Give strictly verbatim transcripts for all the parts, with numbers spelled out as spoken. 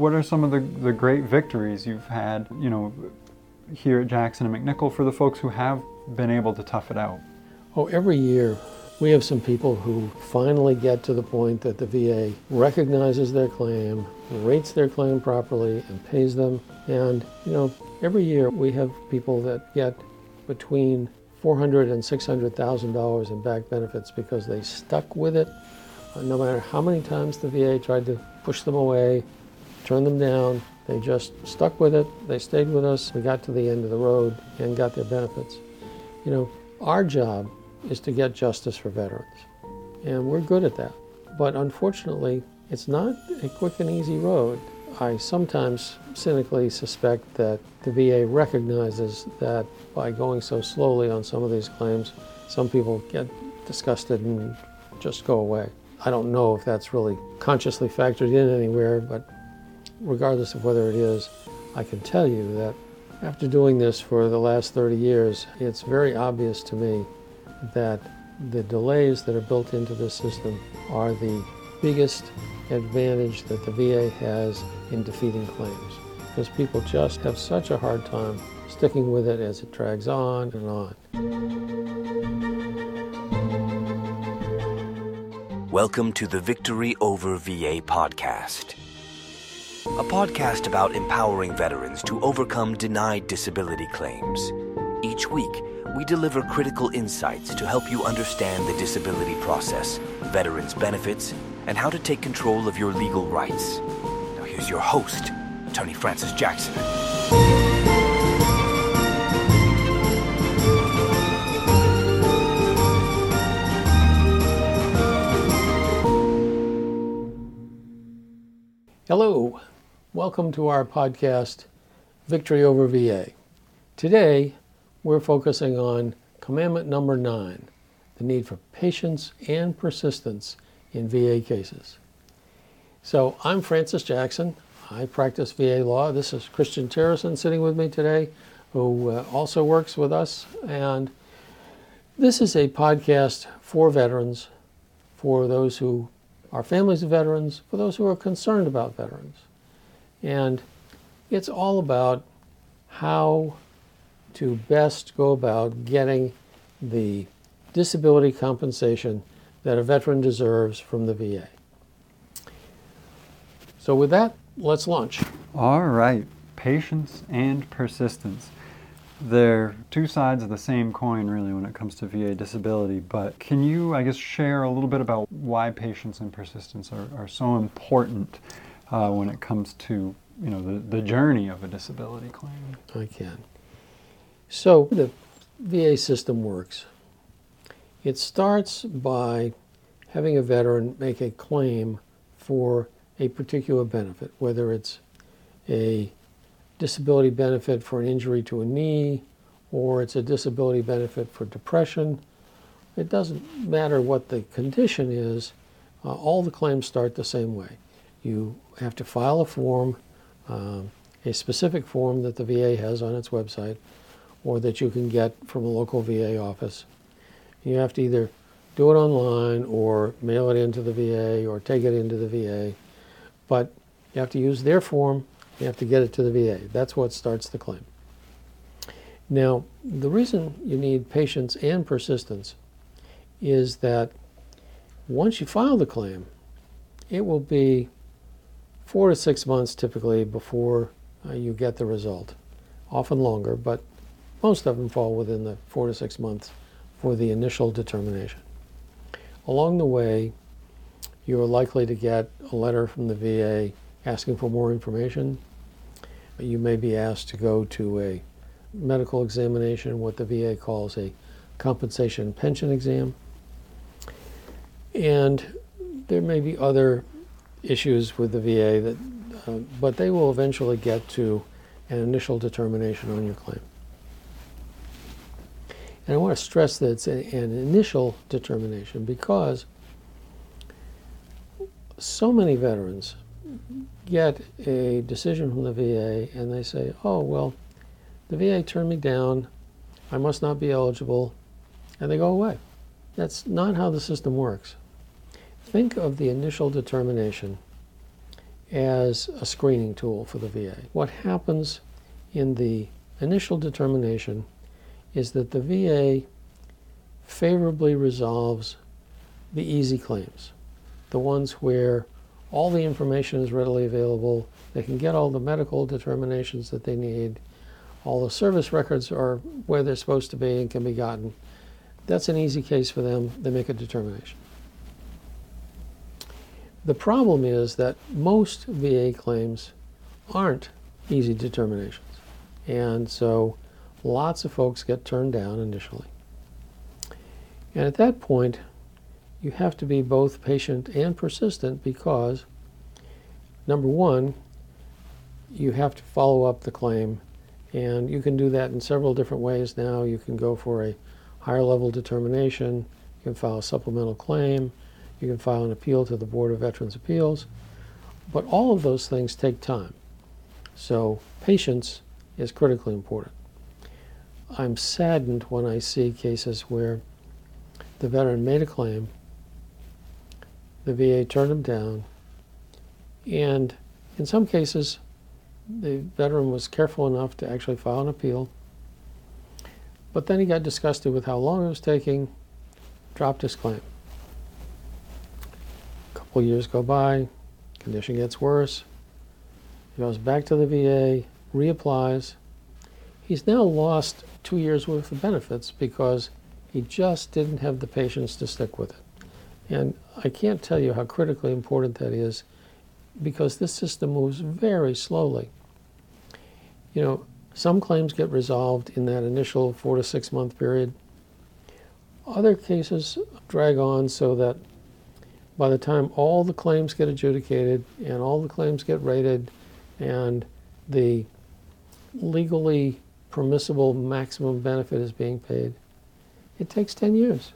What are some of the, the great victories you've had, you know, here at Jackson and McNichol for the folks who have been able to tough it out? Oh, every year we have some people who finally get to the point that the V A recognizes their claim, rates their claim properly, and pays them. And, you know, every year we have people that get between four hundred thousand dollars and six hundred thousand dollars in back benefits because they stuck with it, no matter how many times the V A tried to push them away, turn them down. They just stuck with it, they stayed with us, we got to the end of the road and got their benefits. You know, our job is to get justice for veterans, and we're good at that. But unfortunately, it's not a quick and easy road. I sometimes cynically suspect that the V A recognizes that by going so slowly on some of these claims, some people get disgusted and just go away. I don't know if that's really consciously factored in anywhere, but regardless of whether it is, I can tell you that after doing this for the last thirty years, it's very obvious to me that the delays that are built into this system are the biggest advantage that the V A has in defeating claims, because people just have such a hard time sticking with it as it drags on and on. Welcome to the Victory Over V A podcast. A podcast about empowering veterans to overcome denied disability claims. Each week, we deliver critical insights to help you understand the disability process, veterans' benefits, and how to take control of your legal rights. Now here's your host, Attorney Francis Jackson. Hello. Welcome to our podcast, Victory Over V A. Today, we're focusing on commandment number nine, the need for patience and persistence in V A cases. So I'm Francis Jackson. I practice V A law. This is Kristian Terison sitting with me today, who uh, also works with us. And this is a podcast for veterans, for those who are families of veterans, for those who are concerned about veterans. And it's all about how to best go about getting the disability compensation that a veteran deserves from the V A. So with that, let's launch. All right, patience and persistence. They're two sides of the same coin, really, when it comes to V A disability. But can you, I guess, share a little bit about why patience and persistence are, are so important Uh, when it comes to, you know, the, the journey of a disability claim? I can. So the V A system works. It starts by having a veteran make a claim for a particular benefit, whether it's a disability benefit for an injury to a knee, or it's a disability benefit for depression. It doesn't matter what the condition is. Uh, all the claims start the same way. You have to file a form, um, a specific form that the V A has on its website or that you can get from a local V A office. You have to either do it online or mail it into the V A or take it into the V A. But you have to use their form, you have to get it to the V A. That's what starts the claim. Now, the reason you need patience and persistence is that once you file the claim, it will be four to six months typically before uh, you get the result. Often longer, but most of them fall within the four to six months for the initial determination. Along the way, you are likely to get a letter from the V A asking for more information. You may be asked to go to a medical examination, what the V A calls a compensation pension exam. And there may be other issues with the V A, that, uh, but they will eventually get to an initial determination on your claim. And I want to stress that it's a, an initial determination because so many veterans get a decision from the V A and they say, oh, well, the V A turned me down, I must not be eligible, and they go away. That's not how the system works. Think of the initial determination as a screening tool for the V A. What happens in the initial determination is that the V A favorably resolves the easy claims, the ones where all the information is readily available, they can get all the medical determinations that they need, all the service records are where they're supposed to be and can be gotten. That's an easy case for them. They make a determination. The problem is that most V A claims aren't easy determinations, and so lots of folks get turned down initially. And at that point, you have to be both patient and persistent because, number one, you have to follow up the claim, and you can do that in several different ways now. You can go for a higher level determination, you can file a supplemental claim, you can file an appeal to the Board of Veterans Appeals, but all of those things take time. So patience is critically important. I'm saddened when I see cases where the veteran made a claim, the V A turned him down, and in some cases, the veteran was careful enough to actually file an appeal, but then he got disgusted with how long it was taking, dropped his claim. A couple years go by, condition gets worse, he goes back to the V A, reapplies. He's now lost two years worth of benefits because he just didn't have the patience to stick with it. And I can't tell you how critically important that is, because this system moves very slowly. You know, some claims get resolved in that initial four to six month period. Other cases drag on so that by the time all the claims get adjudicated and all the claims get rated and the legally permissible maximum benefit is being paid, it takes ten years.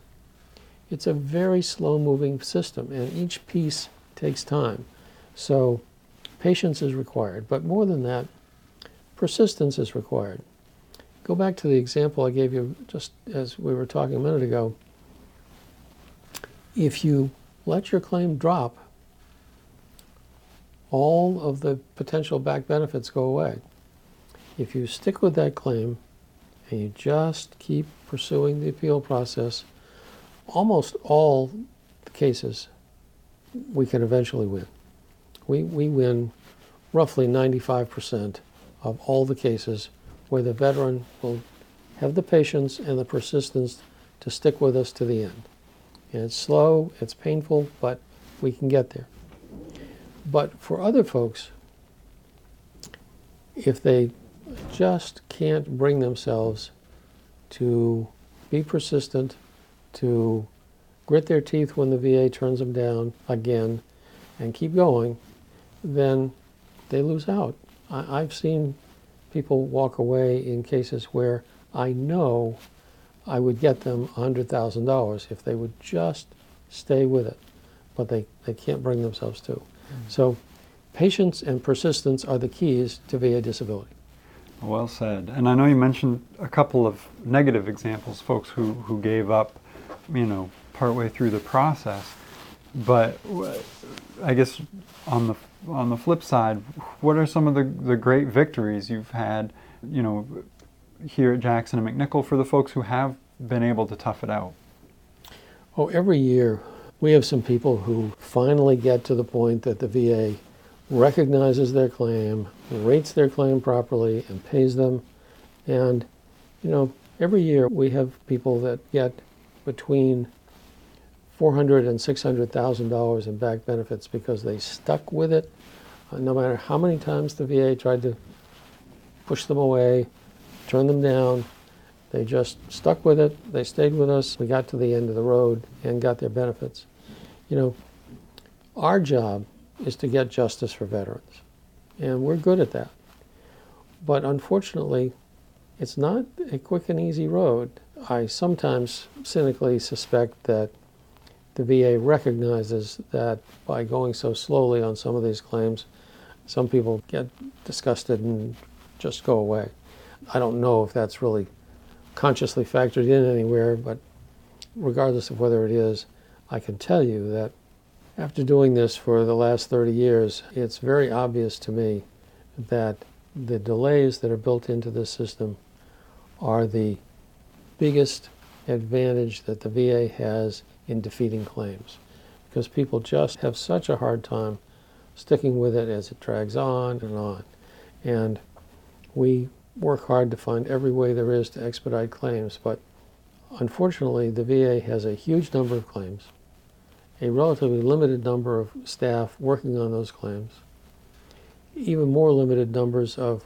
It's a very slow-moving system, and each piece takes time. So patience is required, but more than that, persistence is required. Go back to the example I gave you just as we were talking a minute ago. If you let your claim drop, all of the potential back benefits go away. If you stick with that claim, and you just keep pursuing the appeal process, almost all the cases we can eventually win. We, we win roughly ninety-five percent of all the cases where the veteran will have the patience and the persistence to stick with us to the end. And it's slow, it's painful, but we can get there. But for other folks, if they just can't bring themselves to be persistent, to grit their teeth when the V A turns them down again and keep going, then they lose out. I, I've seen people walk away in cases where I know I would get them one hundred thousand dollars if they would just stay with it, but they, they can't bring themselves to. Mm-hmm. So patience and persistence are the keys to V A disability. Well said. And I know you mentioned a couple of negative examples, folks who, who gave up, you know, partway through the process. But I guess on the on the flip side, what are some of the, the great victories you've had, you know, here at Jackson and McNichol for the folks who have been able to tough it out? Oh, every year we have some people who finally get to the point that the V A recognizes their claim, rates their claim properly, and pays them. And, you know, every year we have people that get between four hundred thousand dollars and six hundred thousand dollars in back benefits because they stuck with it, uh, no matter how many times the V A tried to push them away, turn them down. They just stuck with it. They stayed with us. We got to the end of the road and got their benefits. You know, our job is to get justice for veterans. And we're good at that. But unfortunately, it's not a quick and easy road. I sometimes cynically suspect that the V A recognizes that by going so slowly on some of these claims, some people get disgusted and just go away. I don't know if that's really consciously factored in anywhere, but regardless of whether it is, I can tell you that After doing this for the last thirty years, it's very obvious to me that the delays that are built into this system are the biggest advantage that the V A has in defeating claims, because people just have such a hard time sticking with it as it drags on and on. And we work hard to find every way there is to expedite claims, but unfortunately the V A has a huge number of claims, a relatively limited number of staff working on those claims, even more limited numbers of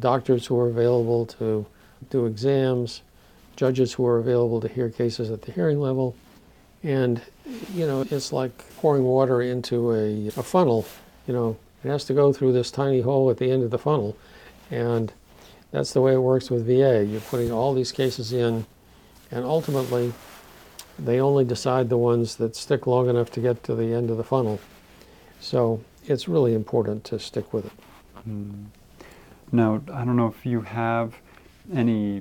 doctors who are available to do exams, judges who are available to hear cases at the hearing level. And, you know, it's like pouring water into a, a funnel. You know, it has to go through this tiny hole at the end of the funnel. And that's the way it works with V A. You're putting all these cases in, and ultimately they only decide the ones that stick long enough to get to the end of the funnel. So it's really important to stick with it. Mm. Now, I don't know if you have any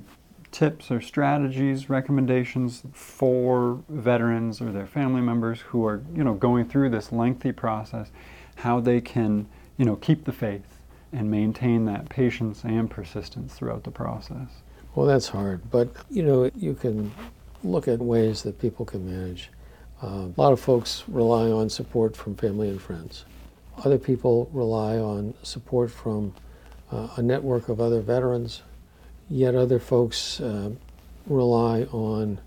tips or strategies, recommendations for veterans or their family members who are, you know, going through this lengthy process, how they can, you know, keep the faith and maintain that patience and persistence throughout the process. Well, that's hard, but, you know, you can look at ways that people can manage. Uh, a lot of folks rely on support from family and friends. Other people rely on support from uh, a network of other veterans, yet other folks uh, rely on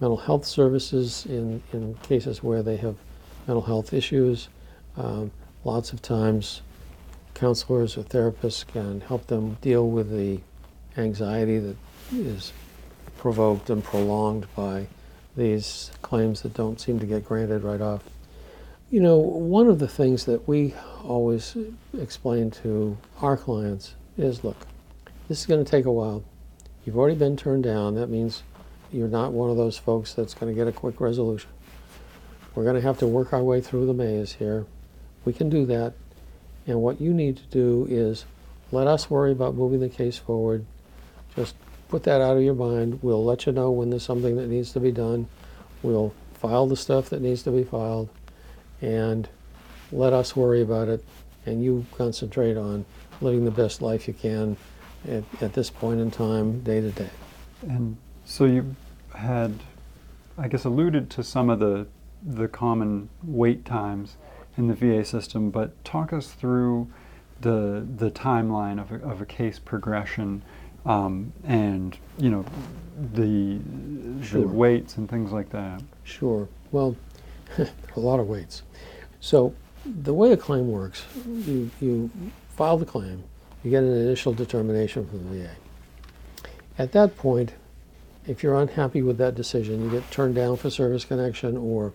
mental health services in, in cases where they have mental health issues. Um, lots of times counselors or therapists can help them deal with the anxiety that is provoked and prolonged by these claims that don't seem to get granted right off. You know, one of the things that we always explain to our clients is, look, this is going to take a while. You've already been turned down. That means you're not one of those folks that's going to get a quick resolution. We're going to have to work our way through the maze here. We can do that. And what you need to do is let us worry about moving the case forward. Just put that out of your mind. We'll let you know when there's something that needs to be done. We'll file the stuff that needs to be filed, and let us worry about it. And you concentrate on living the best life you can at, at this point in time, day to day. And so you had, I guess, alluded to some of the the common wait times in the V A system, but talk us through the the timeline of a, of a case progression. Um, and, you know, the, sure. the weights and things like that. Sure. Well, there are a lot of weights. So the way a claim works, you, you file the claim, you get an initial determination from the V A. At that point, if you're unhappy with that decision, you get turned down for service connection, or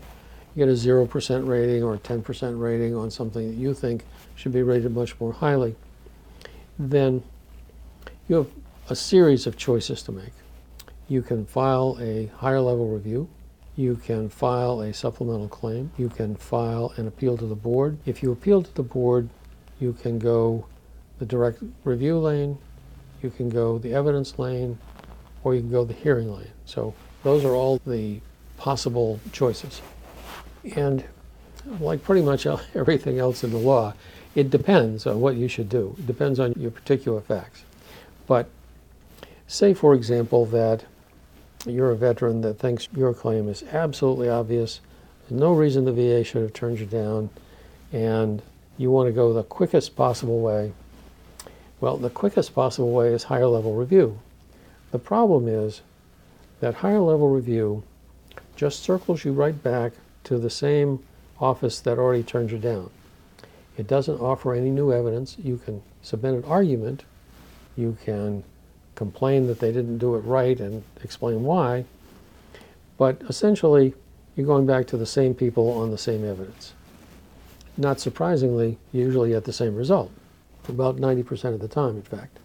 you get a zero percent rating or a ten percent rating on something that you think should be rated much more highly, then you have a series of choices to make. You can file a higher level review. You can file a supplemental claim. You can file an appeal to the board. If you appeal to the board, you can go the direct review lane, you can go the evidence lane, or you can go the hearing lane. So those are all the possible choices. And like pretty much everything else in the law, it depends on what you should do. It depends on your particular facts. But say, for example, that you're a veteran that thinks your claim is absolutely obvious, there's no reason the V A should have turned you down, and you want to go the quickest possible way. Well, the quickest possible way is higher level review. The problem is that higher level review just circles you right back to the same office that already turned you down. It doesn't offer any new evidence. You can submit an argument. You can complain that they didn't do it right and explain why, but essentially you're going back to the same people on the same evidence. Not surprisingly, you usually get the same result, about ninety percent of the time, in fact.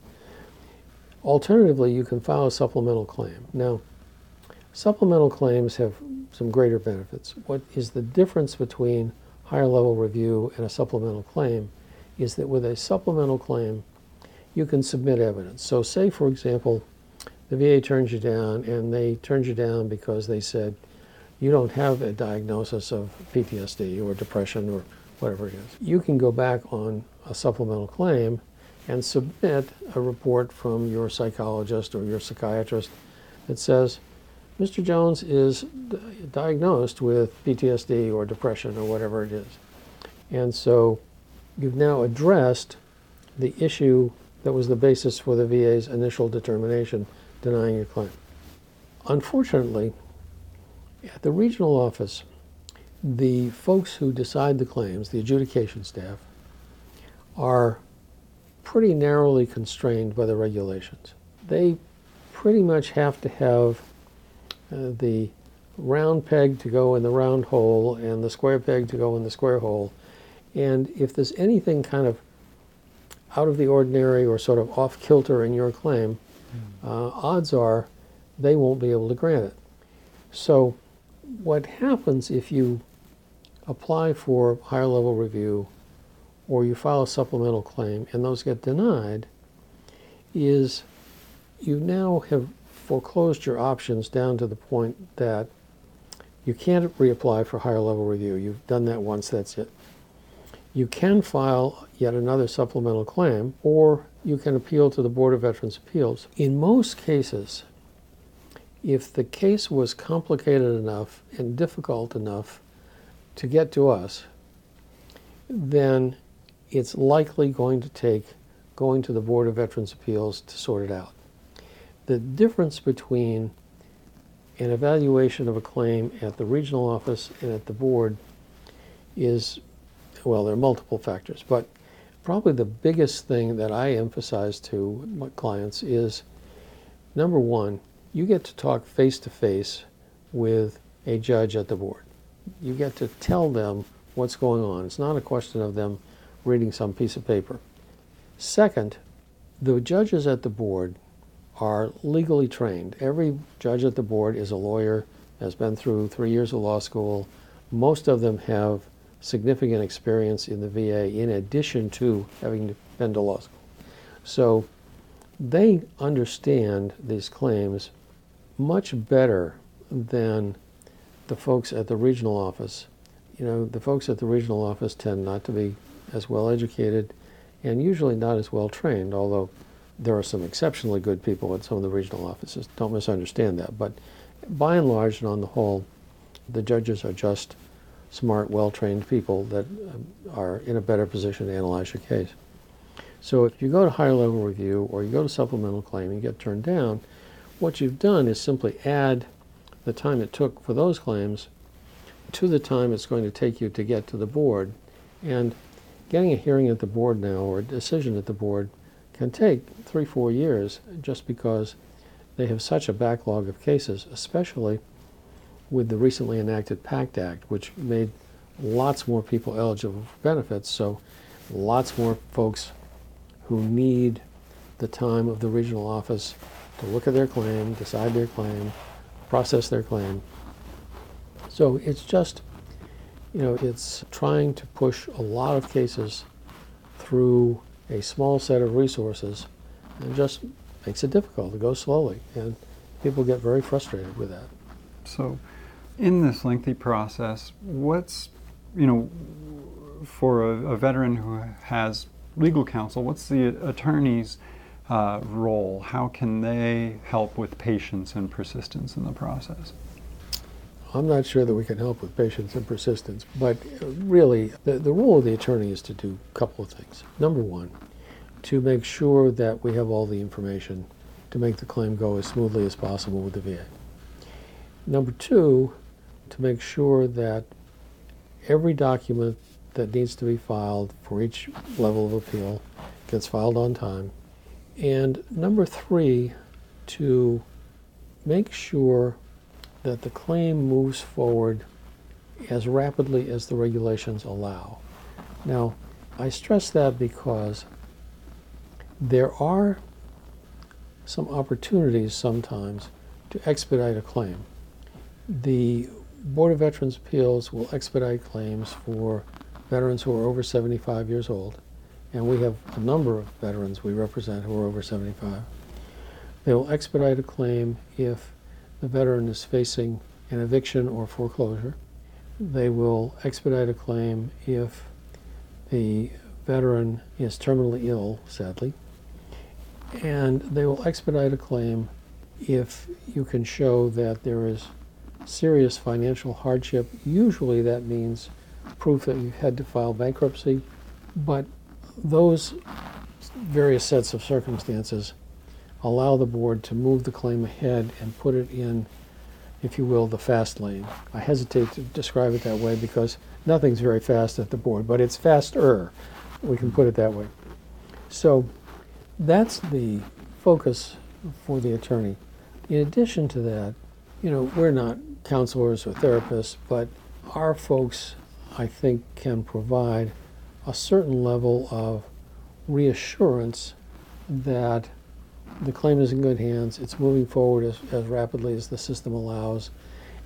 Alternatively, you can file a supplemental claim. Now, supplemental claims have some greater benefits. What is the difference between higher level review and a supplemental claim is that with a supplemental claim, you can submit evidence. So say, for example, the V A turns you down, and they turned you down because they said you don't have a diagnosis of P T S D or depression or whatever it is. You can go back on a supplemental claim and submit a report from your psychologist or your psychiatrist that says, Mister Jones is diagnosed with P T S D or depression or whatever it is. And so you've now addressed the issue that was the basis for the V A's initial determination denying your claim. Unfortunately, at the regional office, the folks who decide the claims, the adjudication staff, are pretty narrowly constrained by the regulations. They pretty much have to have uh, the round peg to go in the round hole and the square peg to go in the square hole. And if there's anything kind of out of the ordinary or sort of off-kilter in your claim, mm. uh, odds are they won't be able to grant it. So what happens if you apply for higher level review or you file a supplemental claim and those get denied is you now have foreclosed your options down to the point that you can't reapply for higher level review. You've done that once, that's it. You can file yet another supplemental claim, or you can appeal to the Board of Veterans Appeals. In most cases, if the case was complicated enough and difficult enough to get to us, then it's likely going to take going to the Board of Veterans Appeals to sort it out. The difference between an evaluation of a claim at the regional office and at the board is, well, there are multiple factors, but probably the biggest thing that I emphasize to my clients is, number one, you get to talk face-to-face with a judge at the board. You get to tell them what's going on. It's not a question of them reading some piece of paper. Second, the judges at the board are legally trained. Every judge at the board is a lawyer, has been through three years of law school. Most of them have significant experience in the V A in addition to having been to law school. So they understand these claims much better than the folks at the regional office. You know, the folks at the regional office tend not to be as well educated and usually not as well trained, although there are some exceptionally good people at some of the regional offices. Don't misunderstand that. But by and large and on the whole, the judges are just smart, well-trained people that are in a better position to analyze your case. So if you go to higher level review or you go to supplemental claim and you get turned down, what you've done is simply add the time it took for those claims to the time it's going to take you to get to the board. And getting a hearing at the board now or a decision at the board can take three, four years just because they have such a backlog of cases, especially with the recently enacted PACT Act, which made lots more people eligible for benefits, so lots more folks who need the time of the regional office to look at their claim, decide their claim, process their claim. So it's just, you know, it's trying to push a lot of cases through a small set of resources and just makes it difficult. It goes slowly and people get very frustrated with that. So in this lengthy process, what's, you know, for a, a veteran who has legal counsel, what's the attorney's uh, role? How can they help with patience and persistence in the process? I'm not sure that we can help with patience and persistence, but really the, the role of the attorney is to do a couple of things. Number one, to make sure that we have all the information to make the claim go as smoothly as possible with the V A. Number two, to make sure that every document that needs to be filed for each level of appeal gets filed on time. And number three, to make sure that the claim moves forward as rapidly as the regulations allow. Now, I stress that because there are some opportunities sometimes to expedite a claim. The Board of Veterans Appeals will expedite claims for veterans who are over seventy-five years old, and we have a number of veterans we represent who are over seventy-five. They will expedite a claim if the veteran is facing an eviction or foreclosure. They will expedite a claim if the veteran is terminally ill, sadly, and they will expedite a claim if you can show that there is serious financial hardship. Usually that means proof that you've had to file bankruptcy, but those various sets of circumstances allow the board to move the claim ahead and put it in, if you will, the fast lane. I hesitate to describe it that way because nothing's very fast at the board, but it's faster. We can put it that way. So that's the focus for the attorney. In addition to that, you know, we're not counselors or therapists, but our folks, I think, can provide a certain level of reassurance that the claim is in good hands, it's moving forward as, as rapidly as the system allows,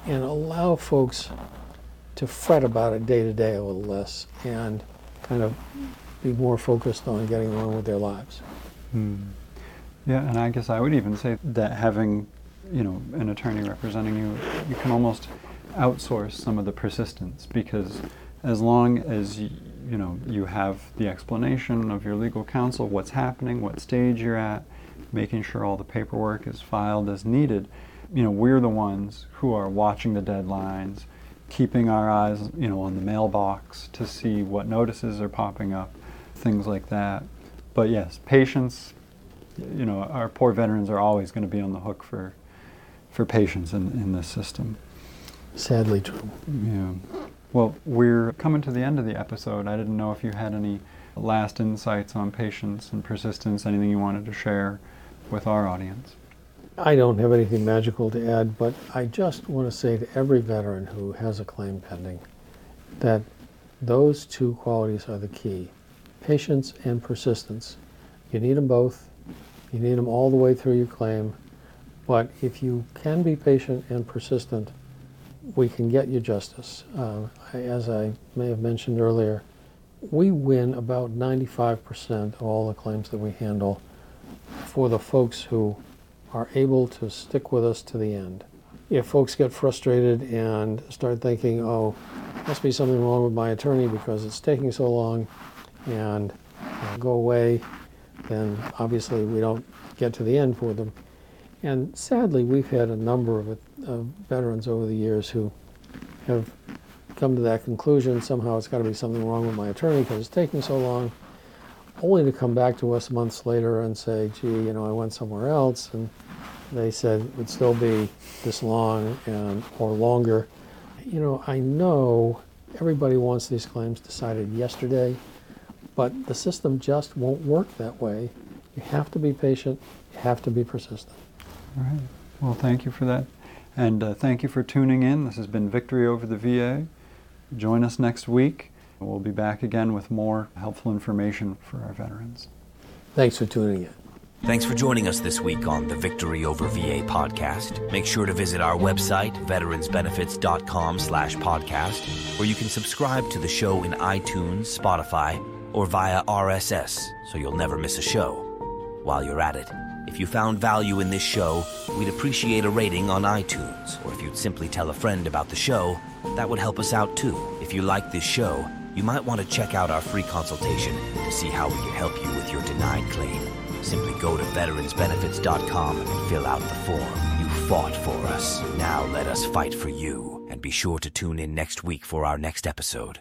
and allow folks to fret about it day to day a little less and kind of be more focused on getting on with their lives. Hmm. Yeah, and I guess I would even say that having, you know, an attorney representing you, you can almost outsource some of the persistence, because as long as you, you know, you have the explanation of your legal counsel, what's happening, what stage you're at, making sure all the paperwork is filed as needed, you know, we're the ones who are watching the deadlines, keeping our eyes, you know, on the mailbox to see what notices are popping up, things like that. But yes, patience, you know, our poor veterans are always going to be on the hook for for patience in, in this system. Sadly true. Yeah. Well, we're coming to the end of the episode. I didn't know if you had any last insights on patience and persistence, anything you wanted to share with our audience. I don't have anything magical to add, but I just want to say to every veteran who has a claim pending that those two qualities are the key. Patience and persistence. You need them both. You need them all the way through your claim. But if you can be patient and persistent, we can get you justice. Uh, as I may have mentioned earlier, we win about ninety-five percent of all the claims that we handle for the folks who are able to stick with us to the end. If folks get frustrated and start thinking, oh, must be something wrong with my attorney because it's taking so long, and uh, go away, then obviously we don't get to the end for them. And sadly, we've had a number of, of veterans over the years who have come to that conclusion. Somehow it's got to be something wrong with my attorney because it's taking so long, only to come back to us months later and say, gee, you know, I went somewhere else, and they said it would still be this long and or longer. You know, I know everybody wants these claims decided yesterday, but the system just won't work that way. You have to be patient. You have to be persistent. All right. Well, thank you for that. And uh, thank you for tuning in. This has been Victory Over the V A. Join us next week. We'll be back again with more helpful information for our veterans. Thanks for tuning in. Thanks for joining us this week on the Victory Over V A podcast. Make sure to visit our website, veteransbenefits.com slash podcast, where you can subscribe to the show in iTunes, Spotify, or via R S S, so you'll never miss a show. While you're at it, if you found value in this show, we'd appreciate a rating on iTunes, or if you'd simply tell a friend about the show, that would help us out too. If you like this show, you might want to check out our free consultation to see how we can help you with your denied claim. Simply go to veterans benefits dot com and fill out the form. You fought for us. Now let us fight for you. And be sure to tune in next week for our next episode.